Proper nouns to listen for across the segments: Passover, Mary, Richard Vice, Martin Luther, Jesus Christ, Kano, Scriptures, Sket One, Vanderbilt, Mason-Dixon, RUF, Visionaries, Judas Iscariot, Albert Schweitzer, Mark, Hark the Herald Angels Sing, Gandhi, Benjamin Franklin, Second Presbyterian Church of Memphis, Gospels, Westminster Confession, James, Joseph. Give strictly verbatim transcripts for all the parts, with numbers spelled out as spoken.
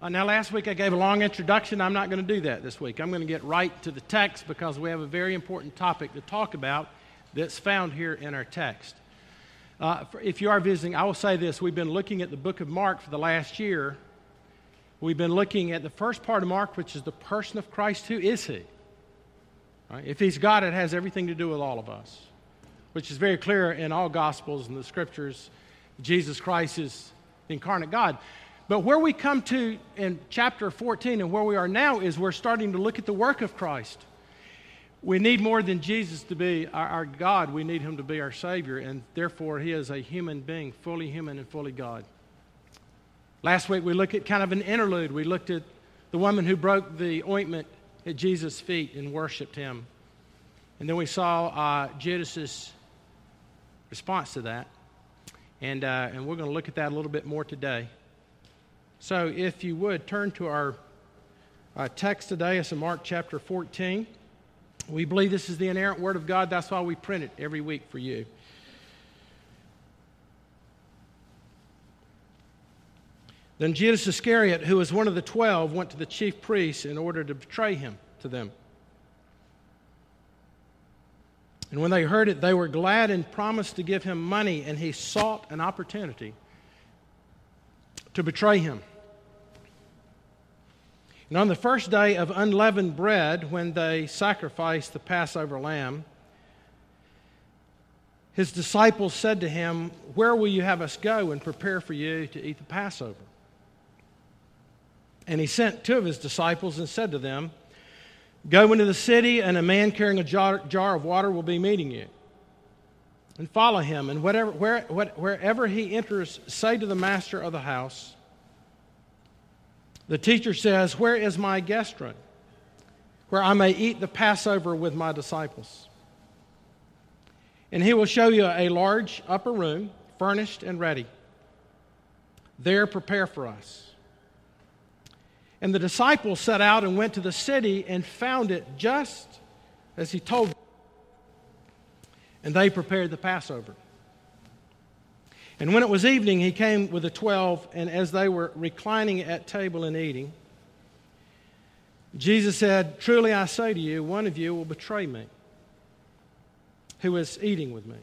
Uh, now, last week I gave a long introduction. I'm not going to do that this week. I'm going to get right to the text because we have a very important topic to talk about that's found here in our text. Uh, if you are visiting, I will say this. We've been looking at the book of Mark for the last year. We've been looking at the first part of Mark, which is the person of Christ. Who is he? Right? If he's God, it has everything to do with all of us, which is very clear in all Gospels and the Scriptures. Jesus Christ is the incarnate God. But where we come to in chapter fourteen and where we are now is we're starting to look at the work of Christ. We need more than Jesus to be our, our God. We need him to be our Savior, and therefore he is a human being, fully human and fully God. Last week we looked at kind of an interlude. We looked at the woman who broke the ointment at Jesus' feet and worshiped him. And then we saw uh, Judas' response to that. And, uh, and we're going to look at that a little bit more today. So if you would, turn to our uh, text today. It's in Mark chapter fourteen. We believe this is the inerrant Word of God. That's why we print it every week for you. Then Judas Iscariot, who was one of the twelve, went to the chief priests in order to betray him to them. And when they heard it, they were glad and promised to give him money, and he sought an opportunity to betray him. And on the first day of unleavened bread, when they sacrificed the Passover lamb, his disciples said to him, "Where will you have us go and prepare for you to eat the Passover?" And he sent two of his disciples and said to them, "Go into the city, and a man carrying a jar, jar of water will be meeting you. And follow him, and whatever, where, wherever he enters, say to the master of the house, 'The teacher says, where is my guest room, where I may eat the Passover with my disciples?' And he will show you a large upper room, furnished and ready. There prepare for us." And the disciples set out and went to the city and found it just as he told them. And they prepared the Passover. And when it was evening, he came with the twelve, and as they were reclining at table and eating, Jesus said, "Truly I say to you, one of you will betray me, who is eating with me."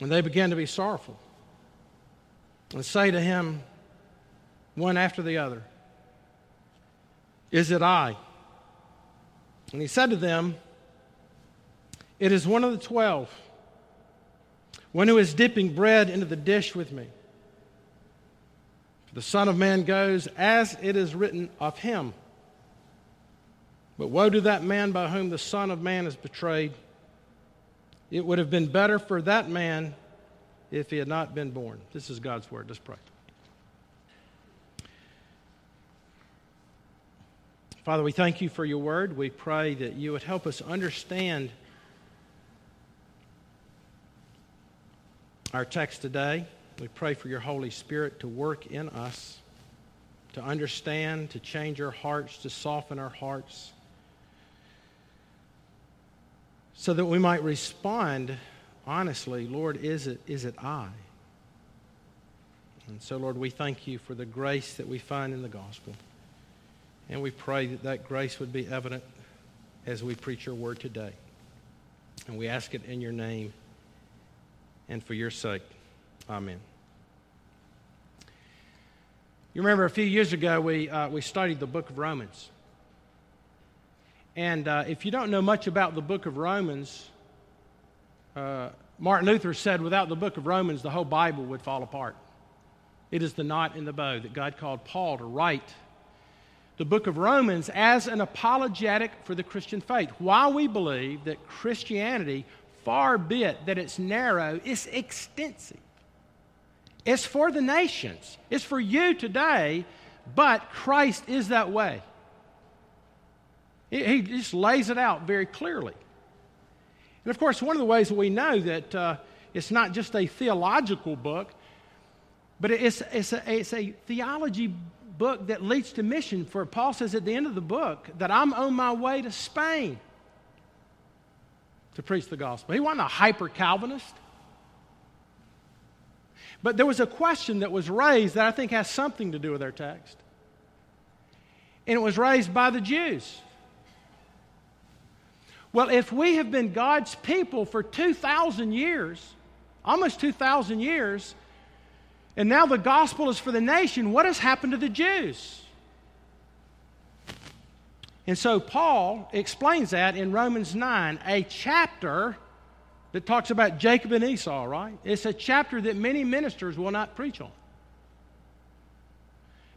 And they began to be sorrowful and say to him, one after the other, "Is it I?" And he said to them, "It is one of the twelve, one who is dipping bread into the dish with me. For the Son of Man goes as it is written of him. But woe to that man by whom the Son of Man is betrayed. It would have been better for that man if he had not been born." This is God's word. Let's pray. Father, we thank you for your word. We pray that you would help us understand our text today. We pray for your Holy Spirit to work in us, to understand, to change our hearts, to soften our hearts, so that we might respond honestly, "Lord, is it, is it I?" And so, Lord, we thank you for the grace that we find in the gospel. And we pray that that grace would be evident as we preach your word today. And we ask it in your name and for your sake. Amen. You remember a few years ago we uh, we studied the book of Romans. And uh, if you don't know much about the book of Romans, uh, Martin Luther said without the book of Romans, the whole Bible would fall apart. It is the knot in the bow that God called Paul to write the book of Romans as an apologetic for the Christian faith. Why we believe that Christianity, far be it that it's narrow, it's extensive. It's for the nations. It's for you today, but Christ is that way. He just lays it out very clearly. And of course, one of the ways we know that uh, it's not just a theological book, but it's, it's, a, it's a theology book that leads to mission. For Paul says at the end of the book that I'm on my way to Spain to preach the gospel. He wasn't a hyper-Calvinist. But there was a question that was raised that I think has something to do with our text. And it was raised by the Jews. Well, if we have been God's people for two thousand years, almost two thousand years, and now the gospel is for the nation, what has happened to the Jews? And so Paul explains that in Romans nine, a chapter that talks about Jacob and Esau, right? It's a chapter that many ministers will not preach on.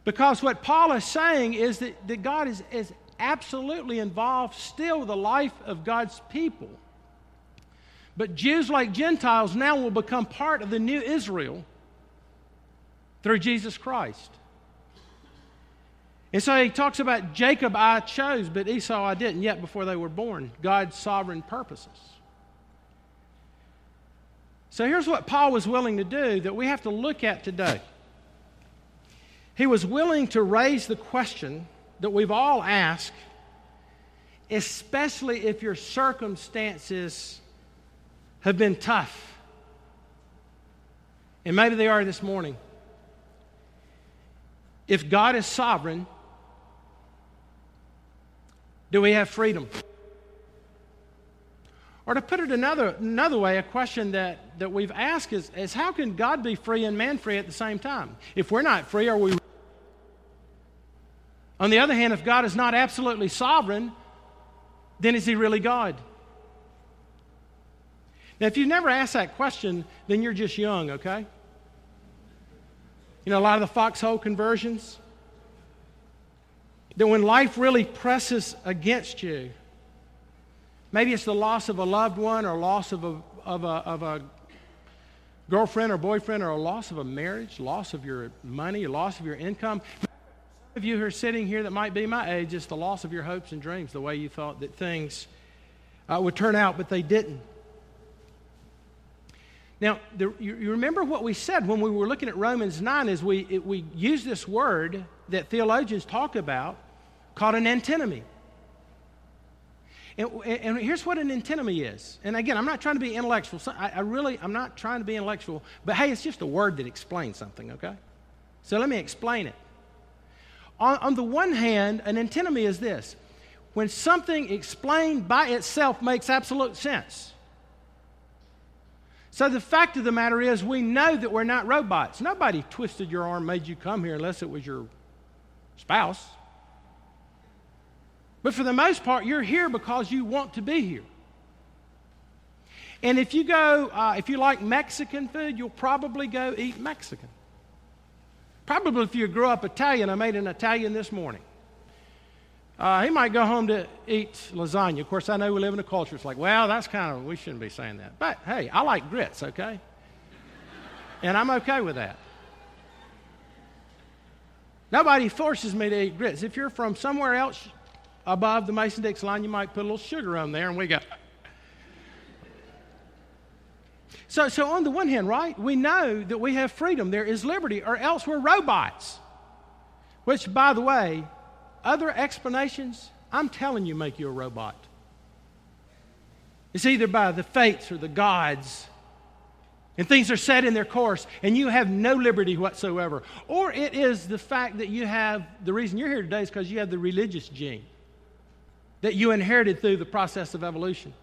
Because what Paul is saying is that, that God is, is absolutely involved still with the life of God's people. But Jews like Gentiles now will become part of the new Israel through Jesus Christ. And so he talks about Jacob I chose, but Esau I didn't, yet before they were born. God's sovereign purposes. So here's what Paul was willing to do that we have to look at today. He was willing to raise the question that we've all asked, especially if your circumstances have been tough. And maybe they are this morning. If God is sovereign, do we have freedom? Or to put it another, another way, a question that, that we've asked is, is how can God be free and man free at the same time? If we're not free, are we? On the other hand, if God is not absolutely sovereign, then is he really God? Now, if you've never asked that question, then you're just young, okay? You know, a lot of the foxhole conversions. That when life really presses against you, maybe it's the loss of a loved one or loss of a, of a, of a girlfriend or boyfriend or a loss of a marriage, loss of your money, loss of your income. Some of you who are sitting here that might be my age, it's the loss of your hopes and dreams, the way you thought that things uh, would turn out, but they didn't. Now, the, you, you remember what we said when we were looking at Romans nine is we, it, we use this word that theologians talk about called an antinomy. And, and here's what an antinomy is. And again, I'm not trying to be intellectual. So I, I really, I'm not trying to be intellectual. But hey, it's just a word that explains something, okay? So let me explain it. On, on the one hand, an antinomy is this. When something explained by itself makes absolute sense. So the fact of the matter is we know that we're not robots. Nobody twisted your arm, made you come here unless it was your spouse. But for the most part, you're here because you want to be here. And if you go, uh, if you like Mexican food, you'll probably go eat Mexican. Probably if you grew up Italian, I made an Italian this morning. Uh, he might go home to eat lasagna. Of course, I know we live in a culture. It's like, well, that's kind of, we shouldn't be saying that. But, hey, I like grits, okay? And I'm okay with that. Nobody forces me to eat grits. If you're from somewhere else above the Mason-Dixon line, you might put a little sugar on there, and we go. So, so on the one hand, right, we know that we have freedom. There is liberty, or else we're robots. Which, by the way, other explanations, I'm telling you, make you a robot. It's either by the fates or the gods, and things are set in their course, and you have no liberty whatsoever. Or it is the fact that you have, the reason you're here today is because you have the religious gene that you inherited through the process of evolution.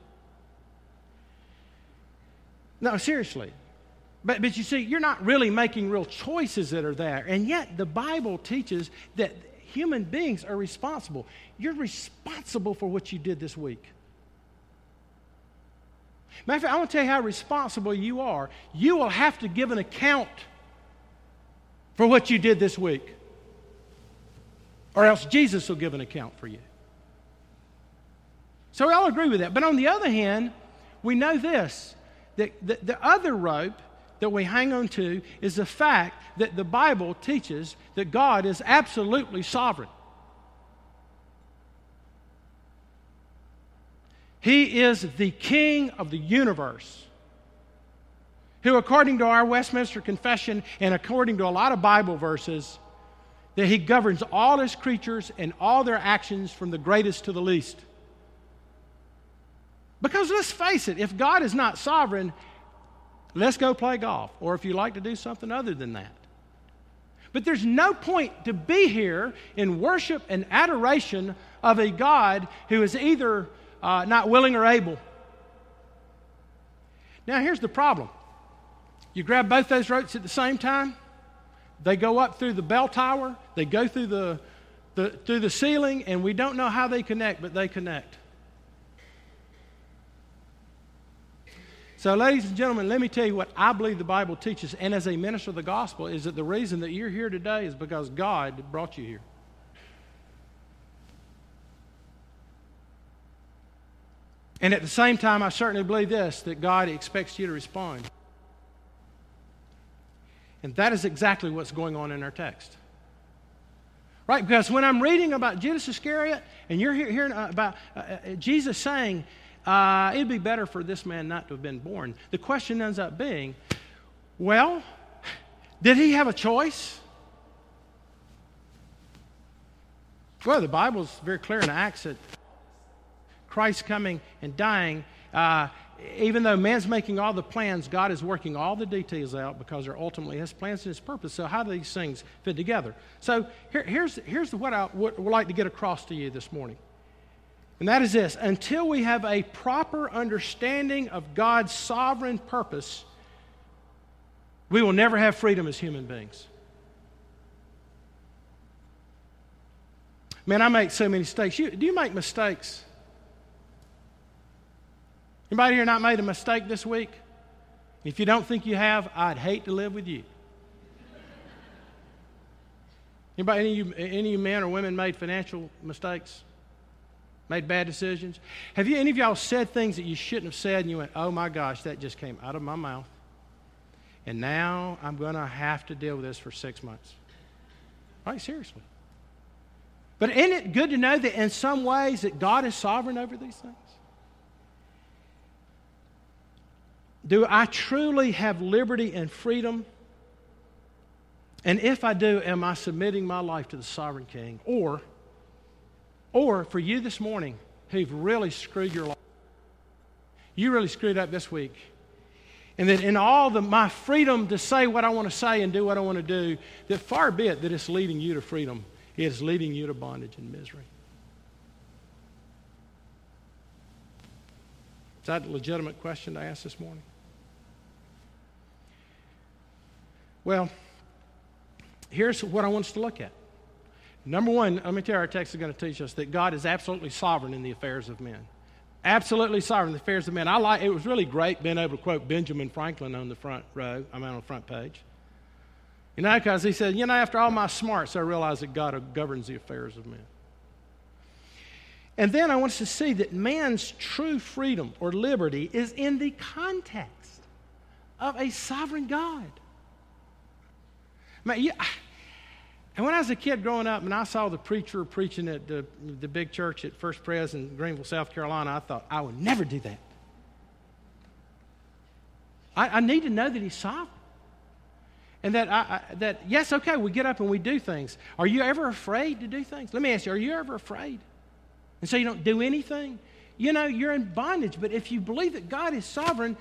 No, seriously. But, but you see, you're not really making real choices that are there, and yet the Bible teaches that human beings are responsible. You're responsible for what you did this week. Matter of fact, I want to tell you how responsible you are. You will have to give an account for what you did this week, or else Jesus will give an account for you. So we all agree with that. But on the other hand, we know this, that the, the other rope that we hang on to is the fact that the Bible teaches that God is absolutely sovereign. He is the King of the universe, who according to our Westminster Confession and according to a lot of Bible verses, that he governs all his creatures and all their actions from the greatest to the least. Because let's face it, if God is not sovereign, Let's go play golf, or if you like to do something other than that. But there's no point to be here in worship and adoration of a God who is either uh, not willing or able. Now, here's the problem. You grab both those ropes at the same time. They go up through the bell tower. They go through the, the through the ceiling, and we don't know how they connect, but they connect. So, ladies and gentlemen, let me tell you what I believe the Bible teaches, and as a minister of the gospel, is that the reason that you're here today is because God brought you here. And at the same time, I certainly believe this, that God expects you to respond. And that is exactly what's going on in our text. Right? Because when I'm reading about Judas Iscariot, and you're hearing about Jesus saying, uh, it'd be better for this man not to have been born, the question ends up being, well, did he have a choice? Well, the Bible's very clear in Acts that Christ coming and dying, uh, even though man's making all the plans, God is working all the details out because they're ultimately His plans and His purpose. So how do these things fit together? So here, here's, here's what I would like to get across to you this morning. And that is this. Until we have a proper understanding of God's sovereign purpose, we will never have freedom as human beings. Man, I make so many mistakes. You, do you make mistakes? Anybody here not made a mistake this week? If you don't think you have, I'd hate to live with you. Anybody, any of you, any of you men or women made financial mistakes? Made bad decisions? Have you, any of y'all said things that you shouldn't have said and you went, oh my gosh, that just came out of my mouth. And now I'm going to have to deal with this for six months. Right, seriously. But isn't it good to know that in some ways that God is sovereign over these things? Do I truly have liberty and freedom? And if I do, am I submitting my life to the sovereign King? Or, or for you this morning who've really screwed your life, you really screwed up this week, and that in all the, my freedom to say what I want to say and do what I want to do, that far be it that it's leading you to freedom. It is leading you to bondage and misery. Is that a legitimate question to ask this morning? Well, here's what I want us to look at. Number one, let me tell you, our text is going to teach us that God is absolutely sovereign in the affairs of men. Absolutely sovereign in the affairs of men. I like, it was really great being able to quote Benjamin Franklin on the front row, I mean on the front page. You know, because he said, you know, after all my smarts, I realize that God governs the affairs of men. And then I want us to see that man's true freedom or liberty is in the context of a sovereign God. Man, you, and when I was a kid growing up and I saw the preacher preaching at the, the big church at First Pres in Greenville, South Carolina, I thought, I would never do that. I, I need to know that he's sovereign. And that, I, I, that yes, okay, we get up and we do things. Are you ever afraid to do things? Let me ask you, are you ever afraid? And so you don't do anything? You know, you're in bondage. But if you believe that God is sovereign,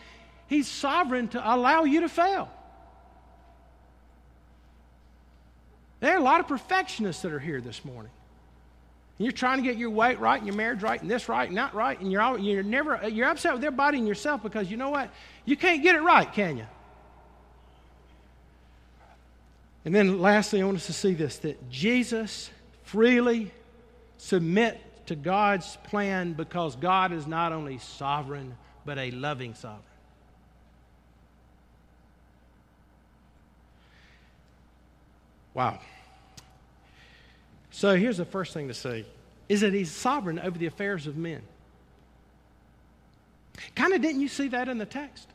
He's sovereign to allow you to fail. There are a lot of perfectionists that are here this morning. And you're trying to get your weight right and your marriage right and this right and that right. And you're all, you're never you're upset with their body and yourself because you know what? You can't get it right, can you? And then lastly, I want us to see this, that Jesus freely submit to God's plan because God is not only sovereign, but a loving sovereign. Wow. So here's the first thing to see, is that He's sovereign over the affairs of men. Kind of didn't you see that in the text?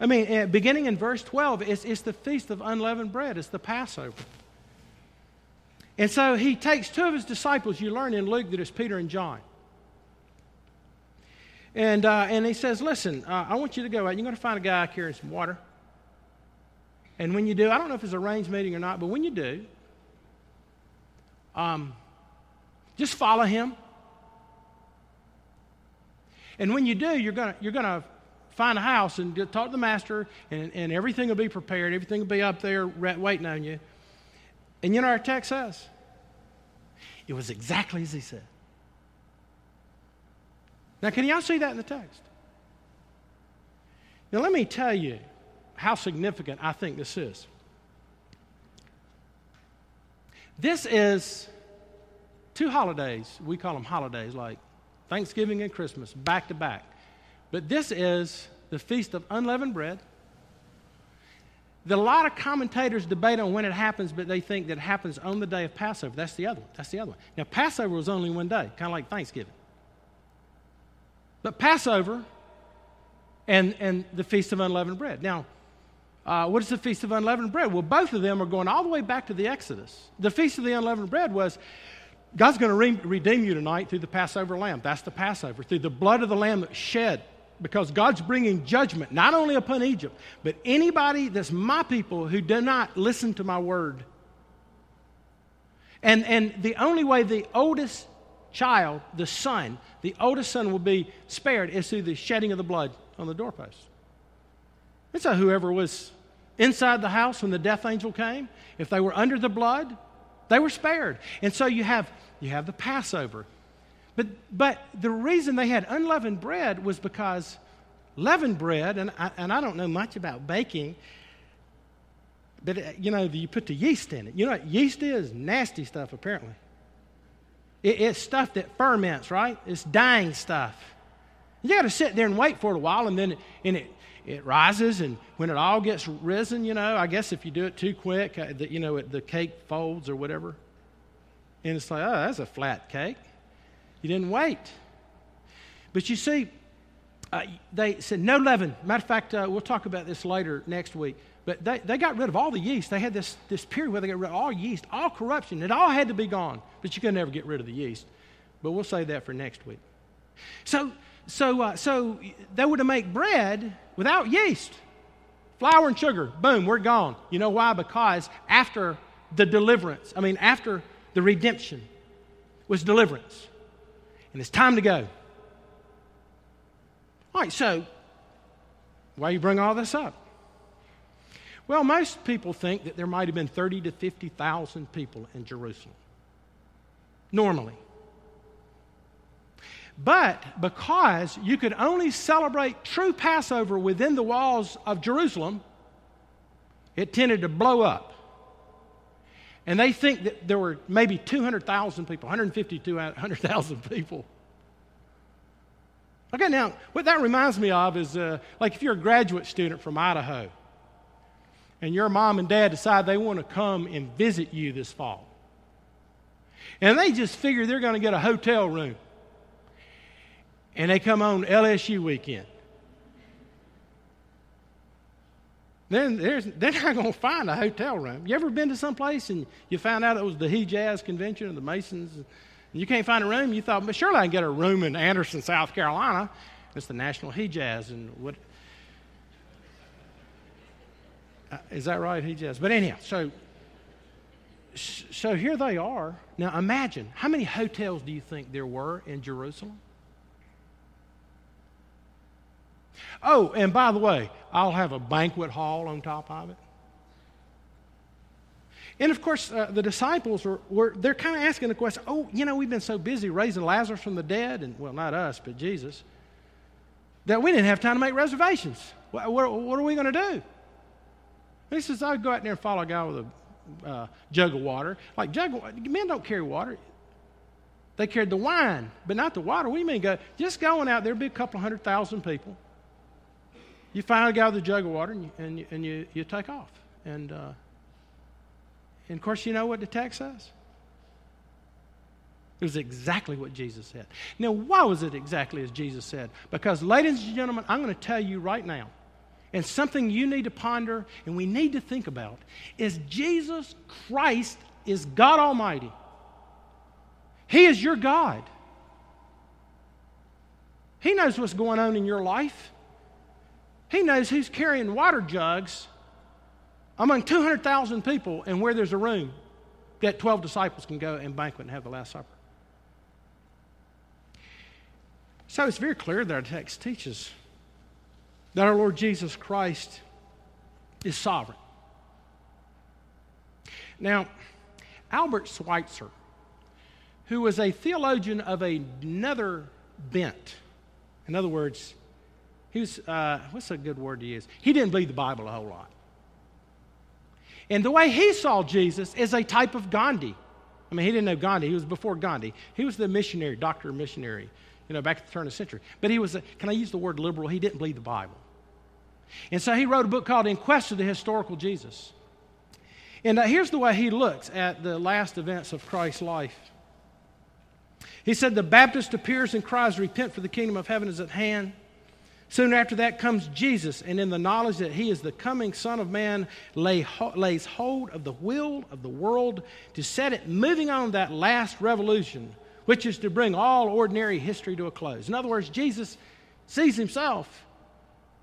I mean, beginning in verse twelve, it's, it's the Feast of Unleavened Bread. It's the Passover. And so He takes two of His disciples. You learn in Luke that it's Peter and John. And uh, and He says, listen, uh, I want you to go out. You're going to find a guy carrying some water. And when you do, I don't know if it's an arranged meeting or not, but when you do, um, just follow him. And when you do, you're going to you're going to find a house and talk to the master, and, and everything will be prepared. Everything will be up there waiting on you. And you know, our text says, it was exactly as he said. Now, can y'all see that in the text? Now, let me tell you how significant I think this is. This is two holidays. We call them holidays, like Thanksgiving and Christmas, back to back. But this is the Feast of Unleavened Bread. A lot of commentators debate on when it happens, but they think that it happens on the day of Passover. That's the other one. That's the other one. Now, Passover was only one day, kind of like Thanksgiving. But Passover and, and the Feast of Unleavened Bread. Now, uh, what is the Feast of Unleavened Bread? Well, both of them are going all the way back to the Exodus. The Feast of the Unleavened Bread was, God's going to re- redeem you tonight through the Passover lamb. That's the Passover. Through the blood of the lamb that's shed. Because God's bringing judgment, not only upon Egypt, but anybody that's my people who do not listen to my word. And, and the only way the oldest child, the son, the oldest son will be spared is through the shedding of the blood on the doorpost. And so whoever was inside the house when the death angel came, if they were under the blood, they were spared. And so you have, you have the Passover. But but the reason they had unleavened bread was because leavened bread, and I, and I don't know much about baking, but, it, you know, you put the yeast in it. You know what yeast is? Nasty stuff, apparently. It, it's stuff that ferments, right? It's dying stuff. You got to sit there and wait for it a while, and then it, and it, it rises, and when it all gets risen, you know, I guess if you do it too quick, you know, the cake folds or whatever. And it's like, oh, that's a flat cake. You didn't wait. But you see, uh, they said no leaven. Matter of fact, uh, we'll talk about this later next week. But they, they got rid of all the yeast. They had this, this period where they got rid of all yeast, all corruption. It all had to be gone. But you could never get rid of the yeast. But we'll save that for next week. So so, uh, so they were to make bread without yeast. Flour and sugar, boom, we're gone. You know why? Because after the deliverance, I mean after the redemption was deliverance. And it's time to go. All right, so why you bring all this up? Well, most people think that there might have been thirty to fifty thousand people in Jerusalem, normally. But because you could only celebrate true Passover within the walls of Jerusalem, it tended to blow up. And they think that there were maybe two hundred thousand people, one hundred fifty to two hundred thousand people. Okay, now, what that reminds me of is, uh, like if you're a graduate student from Idaho, and your mom and dad decide they want to come and visit you this fall, and they just figure they're going to get a hotel room, and they come on L S U weekend. Then there's, they're not going to find a hotel room. You ever been to some place and you found out it was the Hejaz Convention or the Masons, and you can't find a room? You thought, but surely I can get a room in Anderson, South Carolina. It's the National Hejaz, and what? Uh, is that right, Hejaz? But anyhow, so so here they are. Now imagine, how many hotels do you think there were in Jerusalem? Oh, and by the way, I'll have a banquet hall on top of it. And of course, uh, the disciples were, were they're kind of asking the question, oh, you know, we've been so busy raising Lazarus from the dead, and well, not us, but Jesus, that we didn't have time to make reservations. What, what, what are we going to do? And he says, I'll go out there and follow a guy with a uh, jug of water. Like, jug of water, men don't carry water. They carried the wine, but not the water. What do you mean? Go, just going out there, be a couple hundred thousand people. You finally gather the jug of water, and you, and you, and you, you take off. And, uh, and, of course, you know what the text says? It was exactly what Jesus said. Now, why was it exactly as Jesus said? Because, ladies and gentlemen, I'm going to tell you right now, and something you need to ponder and we need to think about, is Jesus Christ is God Almighty. He is your God. He knows what's going on in your life. He knows who's carrying water jugs among two hundred thousand people, and where there's a room that twelve disciples can go and banquet and have the Last Supper. So it's very clear that our text teaches that our Lord Jesus Christ is sovereign. Now, Albert Schweitzer, who was a theologian of another bent, in other words, he was, uh, what's a good word to use? He didn't believe the Bible a whole lot. And the way he saw Jesus is a type of Gandhi. I mean, he didn't know Gandhi. He was before Gandhi. He was the missionary, doctor missionary, you know, back at the turn of the century. But he was, a, can I use the word liberal? He didn't believe the Bible. And so he wrote a book called In Quest of the Historical Jesus. And uh, here's the way he looks at the last events of Christ's life. He said, "The Baptist appears and cries, 'Repent, for the kingdom of heaven is at hand.' Soon after that comes Jesus, and in the knowledge that he is the coming Son of Man, lay ho- lays hold of the will of the world to set it moving on that last revolution, which is to bring all ordinary history to a close." In other words, Jesus sees himself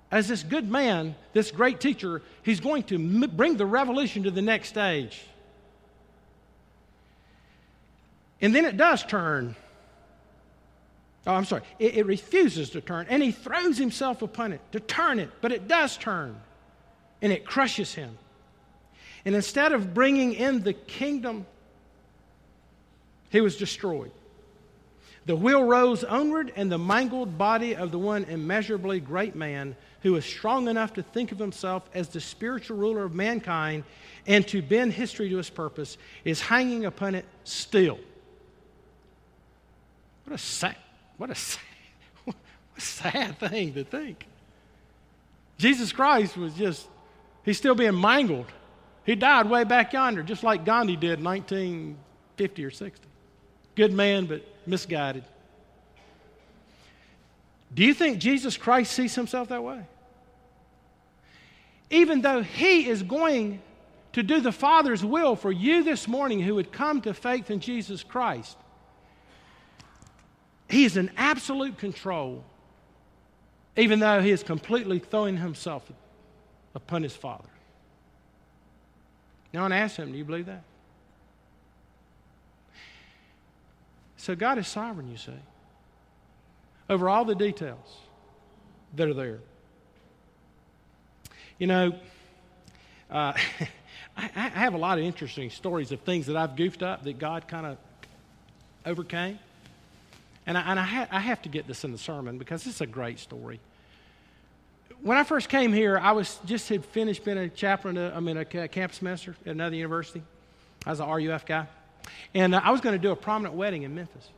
as this good man, this great teacher. He's going to m- bring the revolution to the next stage. And then it does turn. Oh, I'm sorry. It, it refuses to turn, and he throws himself upon it to turn it, but it does turn, and it crushes him. And instead of bringing in the kingdom, he was destroyed. The wheel rose onward, and the mangled body of the one immeasurably great man who was strong enough to think of himself as the spiritual ruler of mankind and to bend history to his purpose is hanging upon it still. What a sad. What a sad, what a sad thing to think. Jesus Christ was just, he's still being mangled. He died way back yonder, just like Gandhi did in nineteen fifty or sixty. Good man, but misguided. Do you think Jesus Christ sees himself that way? Even though he is going to do the Father's will for you this morning who would come to faith in Jesus Christ, he is in absolute control, even though he is completely throwing himself upon his Father. Now, I asked him, do you believe that? So God is sovereign, you see, over all the details that are there. You know, uh, I, I have a lot of interesting stories of things that I've goofed up that God kind of overcame. And, I, and I, ha- I have to get this in the sermon because it's a great story. When I first came here, I was just had finished being a chaplain, uh, I mean, a, a campus minister at another university. I was an R U F guy. And uh, I was going to do a prominent wedding in Memphis.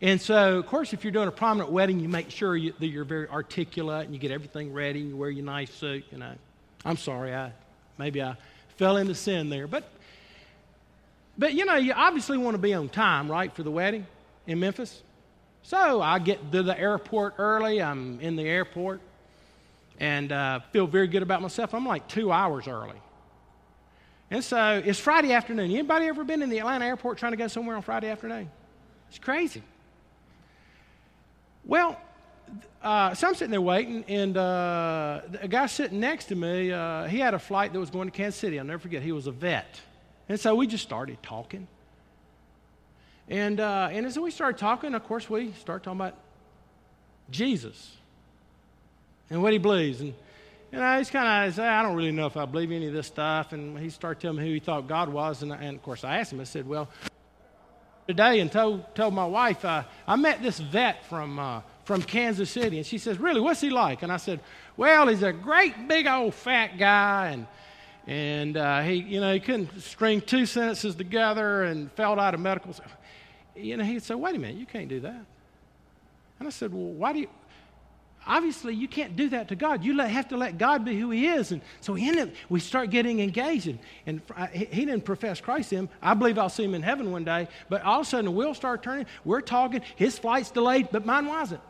And so, of course, if you're doing a prominent wedding, you make sure you, that you're very articulate and you get everything ready and you wear your nice suit, you know. I'm sorry, I maybe I fell into sin there. But, but you know, you obviously want to be on time, right, for the wedding in Memphis. So I get to the airport early. I'm in the airport and uh, feel very good about myself. I'm like two hours early. And so it's Friday afternoon. Anybody ever been in the Atlanta airport trying to go somewhere on Friday afternoon? It's crazy. Well, uh, so I'm sitting there waiting, and uh, a guy sitting next to me, uh, he had a flight that was going to Kansas City. I'll never forget. He was a vet. And so we just started talking. And uh, and as we started talking, of course, we started talking about Jesus and what he believes. And, you know, he's kind of, I don't really know if I believe any of this stuff. And he started telling me who he thought God was. And, and of course, I asked him, I said, well, today and told, told my wife, uh, I met this vet from uh, from Kansas City. And she says, really, what's he like? And I said, well, he's a great big old fat guy. And and uh, he, you know, he couldn't string two sentences together and fell out of medical school. You know, he said, wait a minute, you can't do that. And I said, well, why do you? Obviously, you can't do that to God. You let, have to let God be who he is. And so we, ended, we start getting engaged. And, and I, he didn't profess Christ to him. I believe I'll see him in heaven one day. But all of a sudden, the wheels start turning. We're talking. His flight's delayed, but mine wasn't.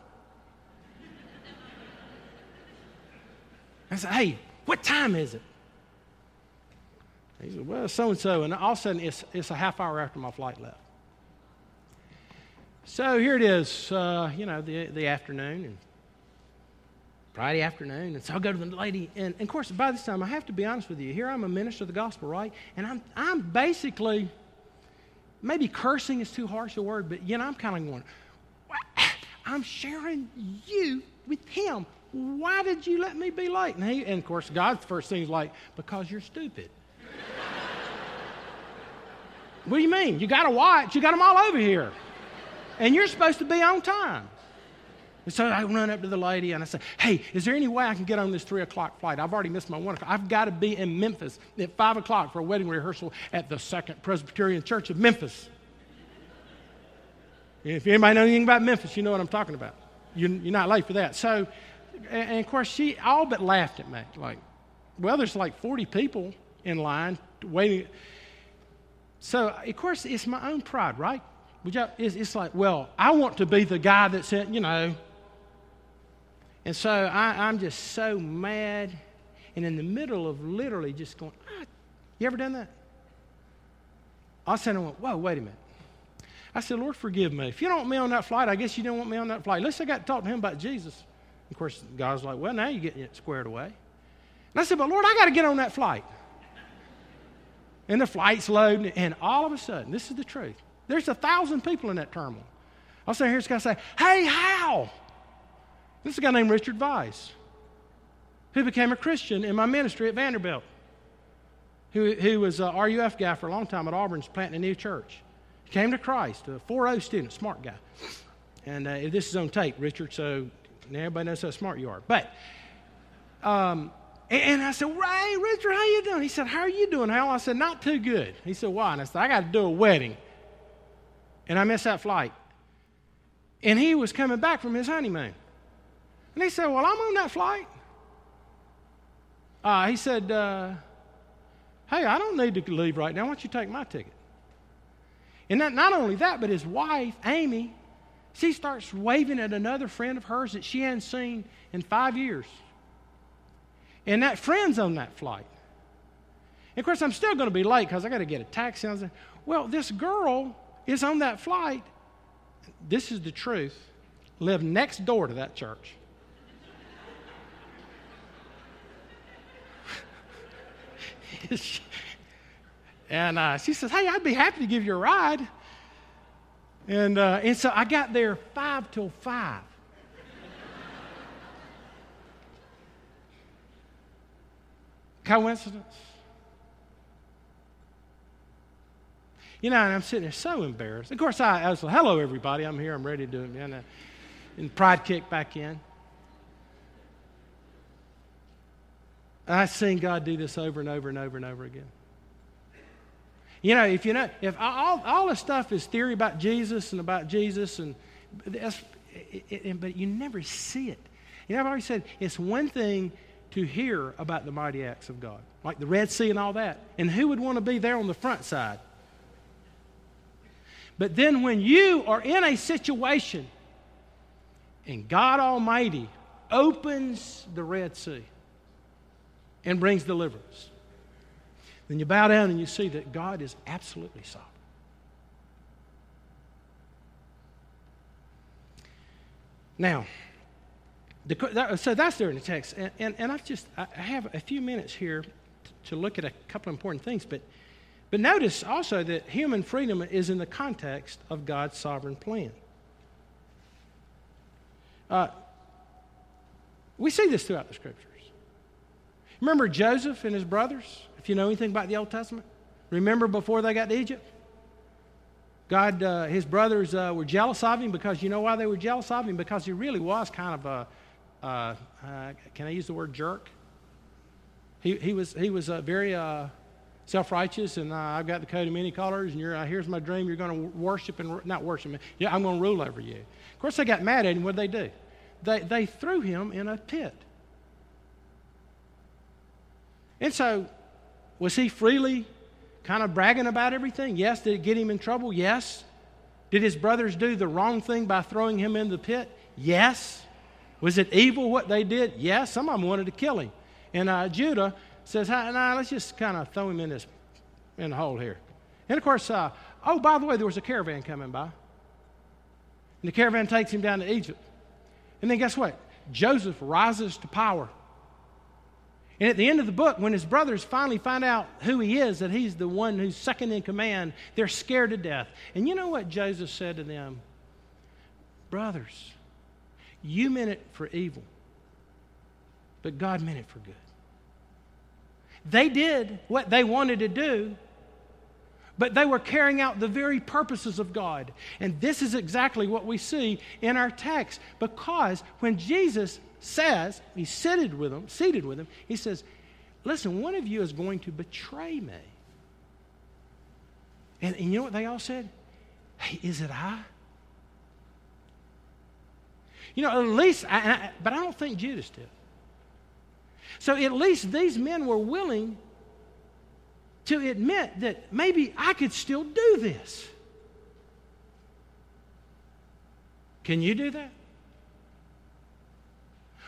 I said, hey, what time is it? He said, well, so-and-so. And all of a sudden, it's, it's a half hour after my flight left. So here it is, uh, you know, the, the afternoon, and Friday afternoon. And so I go to the lady. And, and, of course, by this time, I have to be honest with you. Here I'm a minister of the gospel, right? And I'm I'm basically, maybe cursing is too harsh a word, but, you know, I'm kind of going, what? I'm sharing you with him. why did you let me be late? And, he, and of course, God's first thing is like, because you're stupid. What do you mean? You got a watch. You got them all over here. And you're supposed to be on time. And so I run up to the lady and I said, hey, is there any way I can get on this three o'clock flight? I've already missed my one o'clock. I've got to be in Memphis at five o'clock for a wedding rehearsal at the Second Presbyterian Church of Memphis. If anybody knows anything about Memphis, you know what I'm talking about. You're, you're not late for that. So, and, and of course, she all but laughed at me. Like, well, there's like forty people in line waiting. So, of course, it's my own pride, right? It's like, well, I want to be the guy that said, you know. And so I, I'm just so mad. And in the middle of literally just going, ah, you ever done that? All of a sudden I went, whoa, wait a minute. I said, Lord, forgive me. If you don't want me on that flight, I guess you don't want me on that flight. Unless I got to talk to him about Jesus. Of course, God's like, well, now you're getting it squared away. And I said, but Lord, I got to get on that flight. And the flight's loading, and all of a sudden, this is the truth. There's a thousand people in that terminal. I'll say, here's this guy say, hey, how? This is a guy named Richard Vice, who became a Christian in my ministry at Vanderbilt, who, who was a R U F guy for a long time at Auburn's planting a new church. He came to Christ, a four oh student, smart guy. And uh, this is on tape, Richard, so everybody knows how smart you are. But... Um, And I said, hey, Richard, how you doing? He said, how are you doing, Hal? I said, not too good. He said, why? And I said, I got to do a wedding. And I missed that flight. And he was coming back from his honeymoon. And he said, well, I'm on that flight. Uh, he said, uh, hey, I don't need to leave right now. Why don't you take my ticket? And not, not only that, but his wife, Amy, she starts waving at another friend of hers that she hadn't seen in five years. And that friend's on that flight. And of course, I'm still going to be late because I got to get a taxi. I was like, well, this girl is on that flight. This is the truth. Lived next door to that church. and uh, she says, hey, I'd be happy to give you a ride. And uh, and so I got there five till five. Coincidence? You know, and I'm sitting there so embarrassed. Of course, I, I was like, hello, everybody. I'm here. I'm ready to do it. And, I, and pride kicked back in. I've seen God do this over and over and over and over again. You know, if you know, if all, all this stuff is theory about Jesus and about Jesus, and that's, it, it, but you never see it. You know, I've always said it's one thing to hear about the mighty acts of God, like the Red Sea and all that. And who would want to be there on the front side? But then when you are in a situation and God Almighty opens the Red Sea and brings deliverance, then you bow down and you see that God is absolutely sovereign. Now, so that's there in the text, and, and, and I've just, I have a few minutes here to, to look at a couple important things, but, but notice also that human freedom is in the context of God's sovereign plan. Uh, we see this throughout the Scriptures. Remember Joseph and his brothers, if you know anything about the Old Testament? Remember before they got to Egypt? God, uh, his brothers uh, were jealous of him because, you know why they were jealous of him? Because he really was kind of a, Uh, uh, can I use the word jerk? He he was he was uh, very uh, self-righteous, and uh, I've got the coat of many colors, and you're uh, here's my dream. You're going to worship and not worship me. Yeah, I'm going to rule over you. Of course, they got mad at him. What did they do? They they threw him in a pit. And so, was he freely kind of bragging about everything? Yes. Did it get him in trouble? Yes. Did his brothers do the wrong thing by throwing him in the pit? Yes. Was it evil what they did? Yes, some of them wanted to kill him. And uh, Judah says, hey, nah, let's just kind of throw him in this in the hole here. And, of course, uh, oh, by the way, there was a caravan coming by. And the caravan takes him down to Egypt. And then guess what? Joseph rises to power. And at the end of the book, when his brothers finally find out who he is, that he's the one who's second in command, they're scared to death. And you know what Joseph said to them? Brothers, you meant it for evil, but God meant it for good. They did what they wanted to do, but they were carrying out the very purposes of God. And this is exactly what we see in our text, because when Jesus says, he's seated with them, seated with them, he says, listen, one of you is going to betray me. And, and you know what they all said? Hey, is it I? You know, at least, I, I, but I don't think Judas did. So at least these men were willing to admit that maybe I could still do this. Can you do that?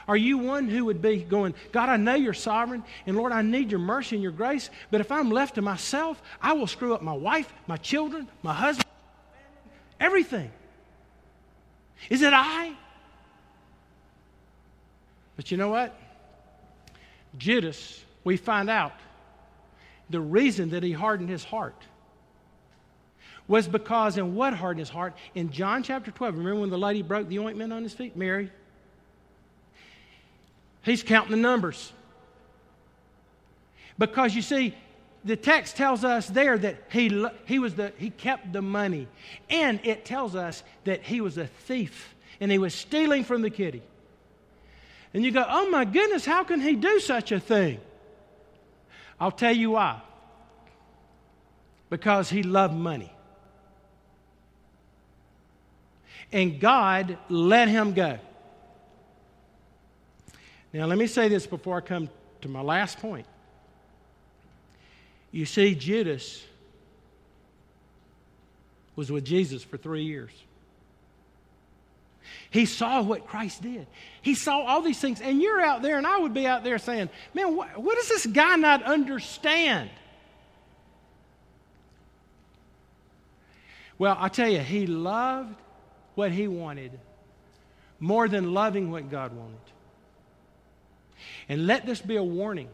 Are you one who would be going, God, I know you're sovereign, and Lord, I need your mercy and your grace, but if I'm left to myself, I will screw up my wife, my children, my husband, everything. Is it I? But you know what? Judas, we find out, the reason that he hardened his heart was because, and what hardened his heart? In John chapter twelve, remember when the lady broke the ointment on his feet? Mary. He's counting the numbers. Because you see, the text tells us there that he he was the he kept the money. And it tells us that he was a thief and he was stealing from the kitty. And you go, oh my goodness, how can he do such a thing? I'll tell you why. Because he loved money. And God let him go. Now, let me say this before I come to my last point. You see, Judas was with Jesus for three years. He saw what Christ did. He saw all these things. And you're out there, and I would be out there saying, man, wh- what does this guy not understand? Well, I tell you, he loved what he wanted more than loving what God wanted. And let this be a warning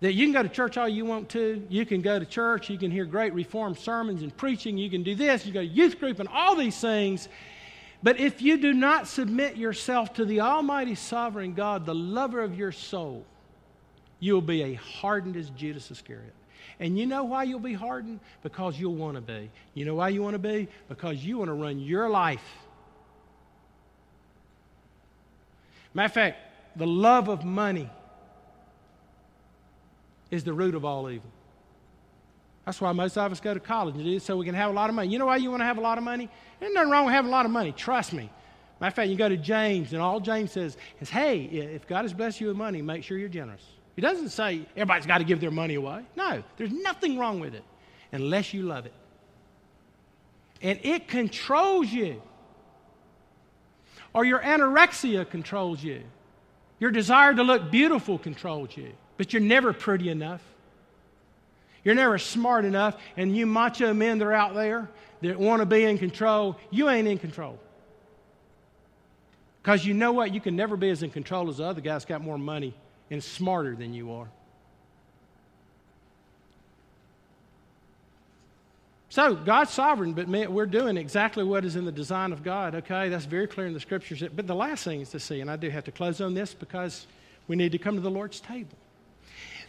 that you can go to church all you want to. You can go to church. You can hear great Reformed sermons and preaching. You can do this. You go to youth group and all these things. But if you do not submit yourself to the almighty sovereign God, the lover of your soul, you will be as hardened as Judas Iscariot. And you know why you'll be hardened? Because you'll want to be. You know why you want to be? Because you want to run your life. Matter of fact, the love of money is the root of all evil. That's why most of us go to college, so we can have a lot of money. You know why you want to have a lot of money? There's nothing wrong with having a lot of money. Trust me. Matter of fact, you go to James, and all James says is, hey, if God has blessed you with money, make sure you're generous. He doesn't say everybody's got to give their money away. No, there's nothing wrong with it unless you love it. And it controls you. Or your anorexia controls you. Your desire to look beautiful controls you, but you're never pretty enough. You're never smart enough, and you macho men that are out there that want to be in control, you ain't in control. Because you know what? You can never be as in control as the other guy that's got more money and smarter than you are. So, God's sovereign, but man, we're doing exactly what is in the design of God, okay? That's very clear in the Scriptures. But the last thing is to see, and I do have to close on this because we need to come to the Lord's table.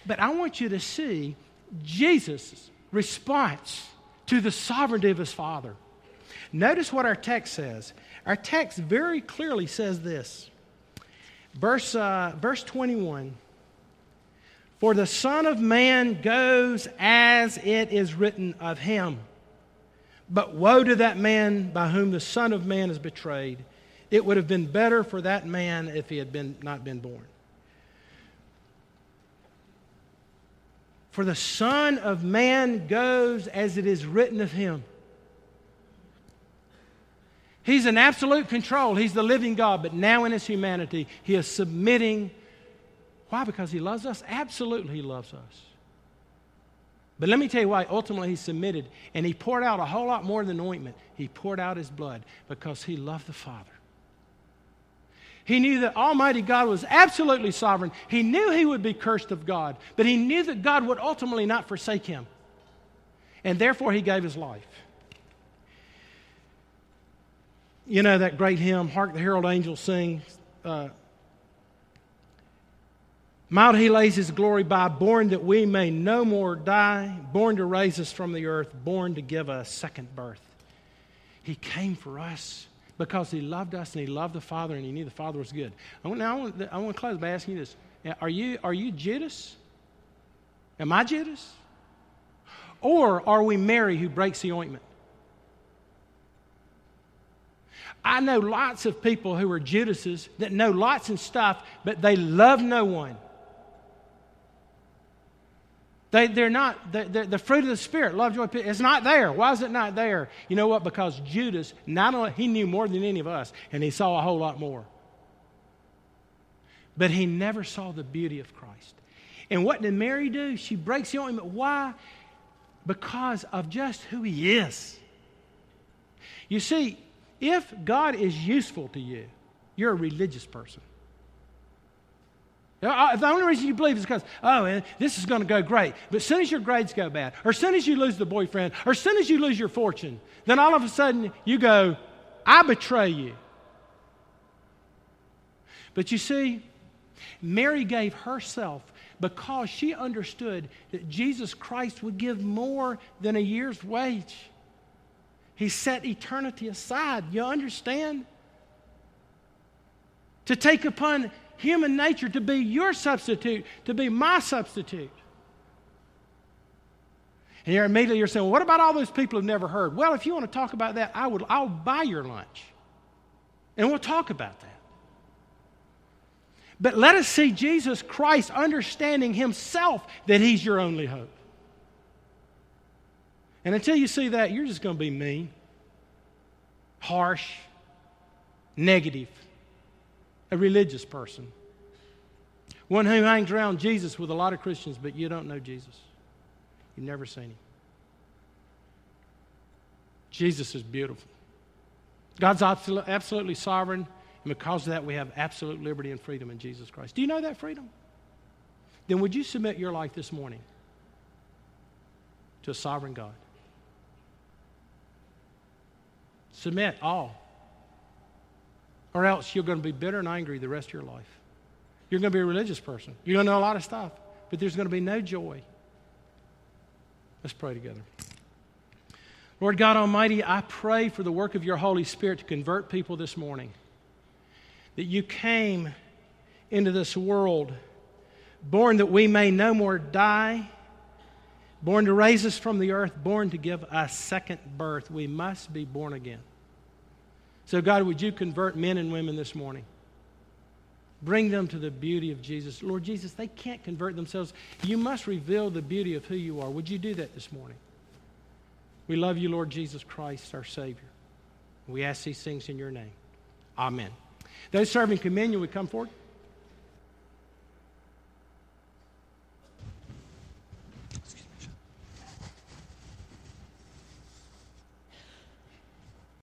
But I want you to see Jesus' response to the sovereignty of his Father. Notice what our text says. Our text very clearly says this. Verse, uh, verse twenty-one, for the Son of Man goes as it is written of him. But woe to that man by whom the Son of Man is betrayed. It would have been better for that man if he had been, not been born. For the Son of Man goes as it is written of him. He's in absolute control. He's the living God, but now in his humanity, he is submitting. Why? Because he loves us? Absolutely he loves us. But let me tell you why. Ultimately he submitted, and he poured out a whole lot more than ointment. He poured out his blood because he loved the Father. He knew that Almighty God was absolutely sovereign. He knew he would be cursed of God, but he knew that God would ultimately not forsake him. And therefore he gave his life. You know that great hymn, Hark the Herald Angels Sing, uh, Mild he lays his glory by, born that we may no more die, born to raise us from the earth, born to give us second birth. He came for us because he loved us and he loved the Father and he knew the Father was good. Now, I want, I want to close by asking you this. Are you, are you Judas? Am I Judas? Or are we Mary who breaks the ointment? I know lots of people who are Judases that know lots and stuff, but they love no one. They, they're not, they're, they're, the fruit of the Spirit, love, joy, peace, it's not there. Why is it not there? You know what? Because Judas, not only, he knew more than any of us, and he saw a whole lot more. But he never saw the beauty of Christ. And what did Mary do? She breaks the ointment. Why? Because of just who he is. You see, if God is useful to you, you're a religious person. If the only reason you believe is because, oh, this is going to go great. But as soon as your grades go bad, or as soon as you lose the boyfriend, or as soon as you lose your fortune, then all of a sudden you go, I betray you. But you see, Mary gave herself because she understood that Jesus Christ would give more than a year's wage. He set eternity aside. You understand? To take upon human nature, to be your substitute, to be my substitute. And you're immediately you're saying, well, what about all those people who've never heard? Well, if you want to talk about that, I would, I'll buy your lunch. And we'll talk about that. But let us see Jesus Christ understanding himself that he's your only hope. And until you see that, you're just going to be mean, harsh, negative, a religious person. One who hangs around Jesus with a lot of Christians, but you don't know Jesus. You've never seen him. Jesus is beautiful. God's absolutely sovereign, and because of that, we have absolute liberty and freedom in Jesus Christ. Do you know that freedom? Then would you submit your life this morning to a sovereign God? Submit all. Or else you're going to be bitter and angry the rest of your life. You're going to be a religious person. You're going to know a lot of stuff, but there's going to be no joy. Let's pray together. Lord God Almighty, I pray for the work of your Holy Spirit to convert people this morning. That you came into this world, born that we may no more die, born to raise us from the earth, born to give us second birth. We must be born again. So God, would you convert men and women this morning? Bring them to the beauty of Jesus. Lord Jesus, they can't convert themselves. You must reveal the beauty of who you are. Would you do that this morning? We love you, Lord Jesus Christ, our Savior. We ask these things in your name. Amen. Those serving communion would come forward.